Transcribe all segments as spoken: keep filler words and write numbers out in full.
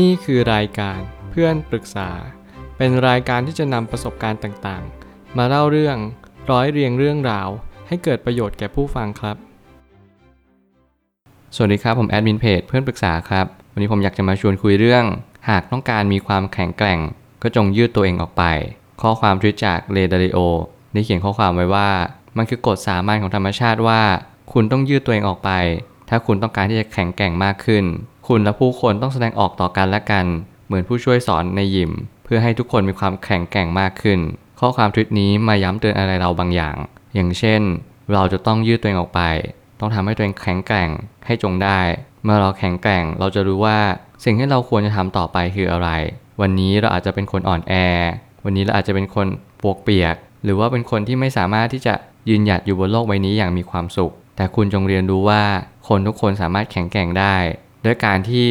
นี่คือรายการเพื่อนปรึกษาเป็นรายการที่จะนำประสบการณ์ต่างๆมาเล่าเรื่องร้อยเรียงเรื่องราวให้เกิดประโยชน์แก่ผู้ฟังครับสวัสดีครับผมแอดมินเพจเพื่อนปรึกษาครับวันนี้ผมอยากจะมาชวนคุยเรื่องหากต้องการมีความแข็งแกร่งก็จงยืดตัวเองออกไปข้อความทวิตจากเรดาริโอได้เขียนข้อความไว้ว่ามันคือกฎสามัญของธรรมชาติว่าคุณต้องยืดตัวเองออกไปถ้าคุณต้องการที่จะแข็งแกร่งมากขึ้นคุณและผู้คนต้องแสดงออกต่อกันและกันเหมือนผู้ช่วยสอนในยิมเพื่อให้ทุกคนมีความแข็งแกร่งมากขึ้นข้อความทวิตนี้มาย้ำเตือนอะไรเราบางอย่างอย่างเช่นเราจะต้องยืดตัวเองออกไปต้องทำให้ตัวเองแข็งแกร่งให้จงได้เมื่อเราแข็งแกร่งเราจะรู้ว่าสิ่งที่เราควรจะทำต่อไปคืออะไรวันนี้เราอาจจะเป็นคนอ่อนแอวันนี้เราอาจจะเป็นคนปวกเปียกหรือว่าเป็นคนที่ไม่สามารถที่จะยืนหยัดอยู่บนโลกใบนี้อย่างมีความสุขแต่คุณจงเรียนรู้ว่าคนทุกคนสามารถแข็งแกร่งได้ด้วยการที่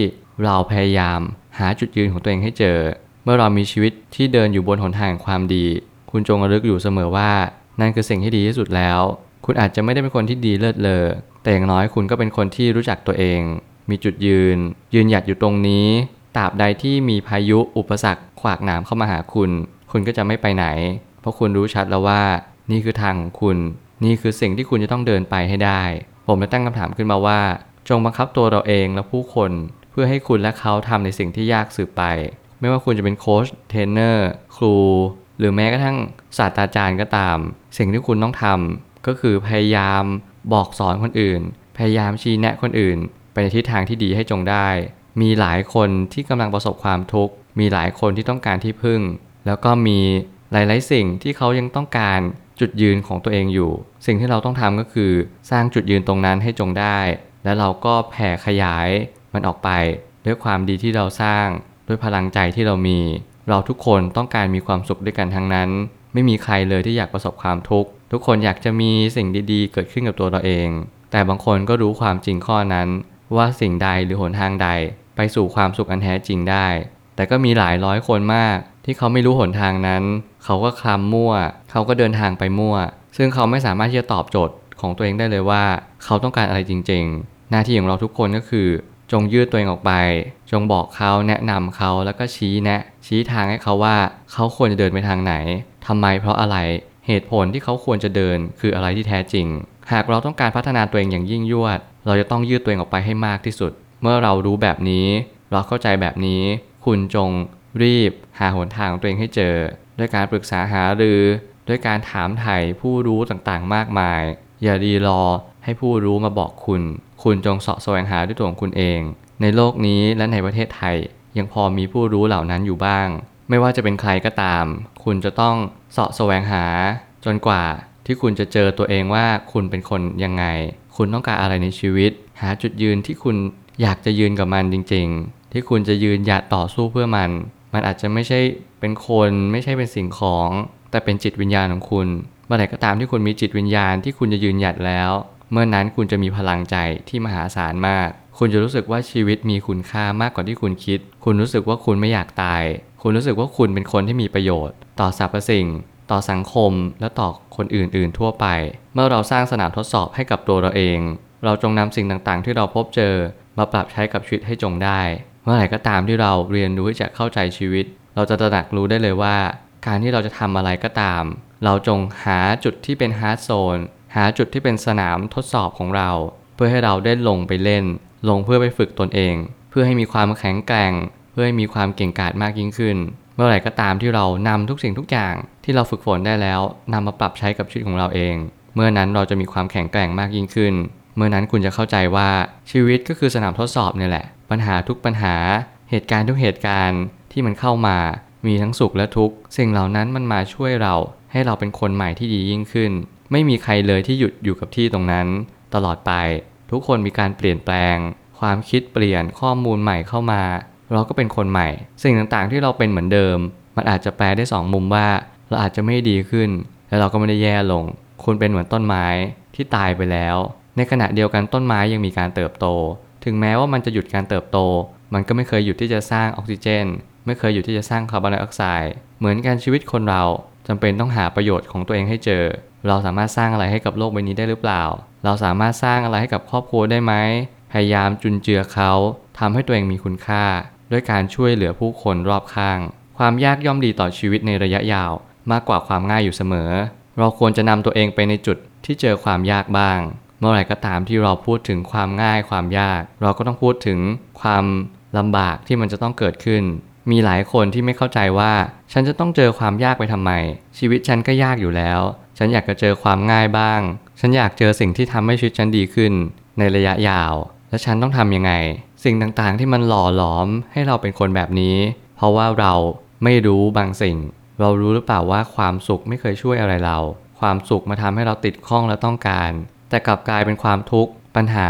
เราพยายามหาจุดยืนของตัวเองให้เจอเมื่อเรามีชีวิตที่เดินอยู่บนหนทางแห่งความดีคุณจงระลึกอยู่เสมอว่านั่นคือสิ่งที่ดีที่สุดแล้วคุณอาจจะไม่ได้เป็นคนที่ดีเลิศเลอแต่อย่างน้อยคุณก็เป็นคนที่รู้จักตัวเองมีจุดยืนยืนหยัดอยู่ตรงนี้ตราบใดที่มีพายุอุปสรรคขวากหนามเข้ามาหาคุณคุณก็จะไม่ไปไหนเพราะคุณรู้ชัดแล้วว่านี่คือทางของคุณนี่คือสิ่งที่คุณจะต้องเดินไปให้ได้ผมเลยตั้งคำถามขึ้นมาว่าจงบังคับตัวเราเองและผู้คนเพื่อให้คุณและเขาทำในสิ่งที่ยากสืบไปไม่ว่าคุณจะเป็นโค้ชเทรนเนอร์ครูหรือแม้กระทั่งศาสตราจารย์ก็ตามสิ่งที่คุณต้องทำก็คือพยายามบอกสอนคนอื่นพยายามชี้แนะคนอื่นไปในทิศทางที่ดีให้จงได้มีหลายคนที่กำลังประสบความทุกข์มีหลายคนที่ต้องการที่พึ่งแล้วก็มีหลายๆสิ่งที่เขายังต้องการจุดยืนของตัวเองอยู่สิ่งที่เราต้องทำก็คือสร้างจุดยืนตรงนั้นให้จงได้และเราก็แผ่ขยายมันออกไปด้วยความดีที่เราสร้างด้วยพลังใจที่เรามีเราทุกคนต้องการมีความสุขด้วยกันทั้งนั้นไม่มีใครเลยที่อยากประสบความทุกข์ทุกคนอยากจะมีสิ่งดีๆเกิดขึ้นกับตัวเราเองแต่บางคนก็รู้ความจริงข้อนั้นว่าสิ่งใดหรือหนทางใดไปสู่ความสุขอันแท้จริงได้แต่ก็มีหลายร้อยคนมากที่เขาไม่รู้หนทางนั้นเขาก็คลำมั่วเขาก็เดินทางไปมั่วซึ่งเขาไม่สามารถที่จะตอบโจทย์ของตัวเองได้เลยว่าเขาต้องการอะไรจริงๆหน้าที่ของเราทุกคนก็คือจงยืดตัวเองออกไปจงบอกเขาแนะนำเขาแล้วก็ชี้แนะชี้ทางให้เขาว่าเขาควรจะเดินไปทางไหนทำไมเพราะอะไรเหตุผลที่เขาควรจะเดินคืออะไรที่แท้จริงหากเราต้องการพัฒนาตัวเองอย่างยิ่งยวดเราจะต้องยืดตัวเองออกไปให้มากที่สุดเมื่อเรารู้แบบนี้เราเข้าใจแบบนี้คุณจงรีบหาหนทางของตัวเองให้เจอด้วยการปรึกษาหารือด้วยการถามไถ่ผู้รู้ต่างๆมากมายอย่ารีรอให้ผู้รู้มาบอกคุณคุณจงเสาะแสวงหาด้วยตัวของคุณเองในโลกนี้และในประเทศไทยยังพอมีผู้รู้เหล่านั้นอยู่บ้างไม่ว่าจะเป็นใครก็ตามคุณจะต้องเสาะแสวงหาจนกว่าที่คุณจะเจอตัวเองว่าคุณเป็นคนยังไงคุณต้องการอะไรในชีวิตหาจุดยืนที่คุณอยากจะยืนกับมันจริงๆที่คุณจะยืนหยัดต่อสู้เพื่อมันมันอาจจะไม่ใช่เป็นคนไม่ใช่เป็นสิ่งของแต่เป็นจิตวิญญาณของคุณเมื่อไหร่ก็ตามที่คุณมีจิตวิญญาณที่คุณจะยืนหยัดแล้วเมื่อนั้นคุณจะมีพลังใจที่มหาศาลมากคุณจะรู้สึกว่าชีวิตมีคุณค่ามากกว่าที่คุณคิดคุณรู้สึกว่าคุณไม่อยากตายคุณรู้สึกว่าคุณเป็นคนที่มีประโยชน์ต่อสรรพสิ่งต่อสังคมและต่อคนอื่นๆทั่วไปเมื่อเราสร้างสนามทดสอบให้กับตัวเราเองเราจงนำสิ่งต่างๆที่เราพบเจอมาปรับใช้กับชีวิตให้จงได้เมื่อไหร่ก็ตามที่เราเรียนรู้ที่จะเข้าใจชีวิตเราจะตระหนักรู้ได้เลยว่าการที่เราจะทำอะไรก็ตามเราจงหาจุดที่เป็นฮาร์ดโซนหาจุดที่เป็นสนามทดสอบของเราเพื่อให้เราได้ลงไปเล่นลงเพื่อไปฝึกตนเองเพื่อให้มีความแข็งแกร่งเพื่อให้มีความเก่งกาจมากยิ่งขึ้นเมื่อไหร่ก็ตามที่เรานำทุกสิ่งทุกอย่างที่เราฝึกฝนได้แล้วนำมาปรับใช้กับชีวิตของเราเองเมื่อนั้นเราจะมีความแข็งแกร่งมากยิ่งขึ้นเมื่อนั้นคุณจะเข้าใจว่าชีวิตก็คือสนามทดสอบนี่แหละปัญหาทุกปัญหาเหตุการณ์ทุกเหตุการณ์ที่มันเข้ามามีทั้งสุขและทุกข์สิ่งเหล่านั้นมันมาช่วยเราให้เราเป็นคนใหม่ที่ดียิ่งขึ้นไม่มีใครเลยที่หยุดอยู่กับที่ตรงนั้นตลอดไปทุกคนมีการเปลี่ยนแปลงความคิดเปลี่ยนข้อมูลใหม่เข้ามาเราก็เป็นคนใหม่สิ่งต่างๆที่เราเป็นเหมือนเดิมมันอาจจะแปลได้สองมุมว่าเราอาจจะไม่ดีขึ้นและเราก็ไม่ได้แย่ลงคุณเป็นเหมือนต้นไม้ที่ตายไปแล้วในขณะเดียวกันต้นไม้ยังมีการเติบโตถึงแม้ว่ามันจะหยุดการเติบโตมันก็ไม่เคยหยุดที่จะสร้างออกซิเจนไม่เคยหยุดที่จะสร้างคาร์บอนไดออกไซด์เหมือนกันชีวิตคนเราจำเป็นต้องหาประโยชน์ของตัวเองให้เจอเราสามารถสร้างอะไรให้กับโลกใบนี้ได้หรือเปล่าเราสามารถสร้างอะไรให้กับครอบครัวได้ไหมพยายามจุนเจือเขาทำให้ตัวเองมีคุณค่า ด้วยการช่วยเหลือผู้คนรอบข้างความยากย่อมดีต่อชีวิตในระยะยาวมากกว่าความง่ายอยู่เสมอเราควรจะนำตัวเองไปในจุดที่เจอความยากบ้างเมื่อไหร่ก็ตามที่เราพูดถึงความง่ายความยากเราก็ต้องพูดถึงความลำบากที่มันจะต้องเกิดขึ้นมีหลายคนที่ไม่เข้าใจว่าฉันจะต้องเจอความยากไปทำไมชีวิตฉันก็ยากอยู่แล้วฉันอยากจะเจอความง่ายบ้างฉันอยากเจอสิ่งที่ทำให้ชีวิตฉันดีขึ้นในระยะยาวและฉันต้องทำยังไงสิ่งต่างๆที่มันหล่อหลอมให้เราเป็นคนแบบนี้เพราะว่าเราไม่รู้บางสิ่งเรารู้หรือเปล่าว่าความสุขไม่เคยช่วยอะไรเราความสุขมาทำให้เราติดข้องและต้องการแต่กลับกลายเป็นความทุกข์ปัญหา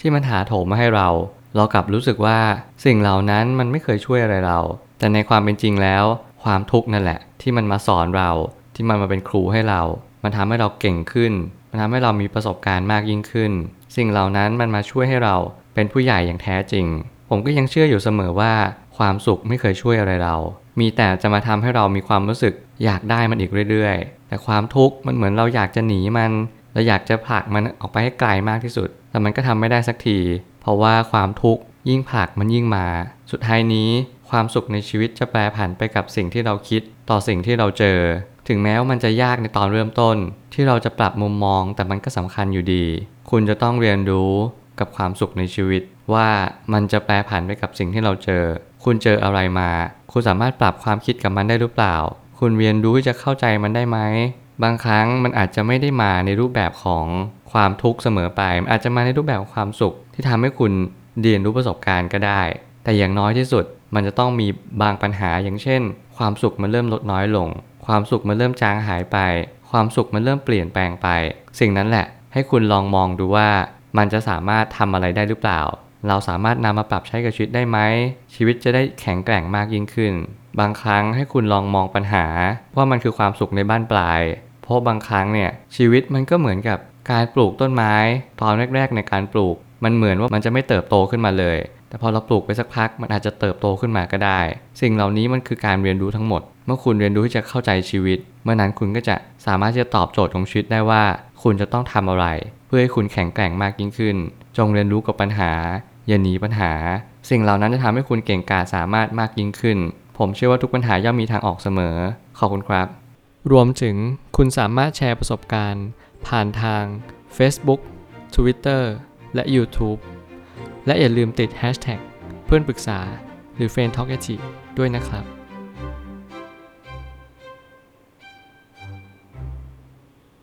ที่มันหาโถมมาให้เราเรากลับรู้สึกว่าสิ่งเหล่านั้นมันไม่เคยช่วยอะไรเราแต่ในความเป็นจริงแล้วความทุกข์นั่นแหละที่มันมาสอนเราที่มันมาเป็นครูให้เรามันทำให้เราเก่งขึ้นมันทำให้เรามีประสบการณ์มากยิ่งขึ้นสิ่งเหล่านั้นมันมาช่วยให้เราเป็นผู้ใหญ่อย่างแท้จริงผมก็ยังเชื่ออยู่เสมอว่าความสุขไม่เคยช่วยอะไรเรามีแต่จะมาทำให้เรามีความรู้สึกอยากได้มันอีกเรื่อยๆแต่ความทุกข์มันเหมือนเราอยากจะหนีมันเราอยากจะผลักมันออกไปให้ไกลมากที่สุดแต่มันก็ทำไม่ได้สักทีเพราะว่าความทุกข์ยิ่งผลักมันยิ่งมาสุดท้ายนี้ความสุขในชีวิตจะแปรผันไปกับสิ่งที่เราคิดต่อสิ่งที่เราเจอถึงแม้ว่ามันจะยากในตอนเริ่มต้นที่เราจะปรับมุมมองแต่มันก็สำคัญอยู่ดีคุณจะต้องเรียนรู้กับความสุขในชีวิตว่ามันจะแปรผันไปกับสิ่งที่เราเจอคุณเจออะไรมาคุณสามารถปรับความคิดกับมันได้หรือเปล่าคุณเรียนรู้ที่จะเข้าใจมันได้ไหมบางครั้งมันอาจจะไม่ได้มาในรูปแบบของความทุกข์เสมอไปมันอาจจะมาในรูปแบบของความสุขที่ทำให้คุณเรียนรู้ประสบการณ์ก็ได้แต่อย่างน้อยที่สุดมันจะต้องมีบางปัญหาอย่างเช่นความสุขมันเริ่มลดน้อยลงความสุขมันเริ่มจางหายไปความสุขมันเริ่มเปลี่ยนแปลงไปสิ่งนั้นแหละให้คุณลองมองดูว่ามันจะสามารถทำอะไรได้หรือเปล่าเราสามารถนำมาปรับใช้กับชีวิตได้ไหมชีวิตจะได้แข็งแกร่งมากยิ่งขึ้นบางครั้งให้คุณลองมองปัญหาว่ามันคือความสุขในบ้านปลายเพราะบางครั้งเนี่ยชีวิตมันก็เหมือนกับการปลูกต้นไม้ตอนแรกๆในการปลูกมันเหมือนว่ามันจะไม่เติบโตขึ้นมาเลยแต่พอเราปลูกไปสักพักมันอาจจะเติบโตขึ้นมาก็ได้สิ่งเหล่านี้มันคือการเรียนรู้ทั้งหมดเมื่อคุณเรียนรู้ที่จะเข้าใจชีวิตเมื่อนั้นคุณก็จะสามารถที่จะตอบโจทย์ของชีวิตได้ว่าคุณจะต้องทำอะไรเพื่อให้คุณแข็งแกร่งมากยิ่งขึ้นจงเรียนรู้กับปัญหาอย่าหนีปัญหาสิ่งเหล่านั้นจะทำให้คุณเก่งกาจสามารถมากยิ่งขึ้นผมเชื่อว่าทุกปัญหาย่อมมีทางออกเสมอขอบคุณครับรวมถึงคุณสามารถแชร์ประสบการณ์ผ่านทาง Facebook Twitter และ YouTube และอย่าลืมติด แฮชแท็ก เพื่อนปรึกษาหรือ เฟรนด์ ทอล์ก แอท จี ด้วยนะครับ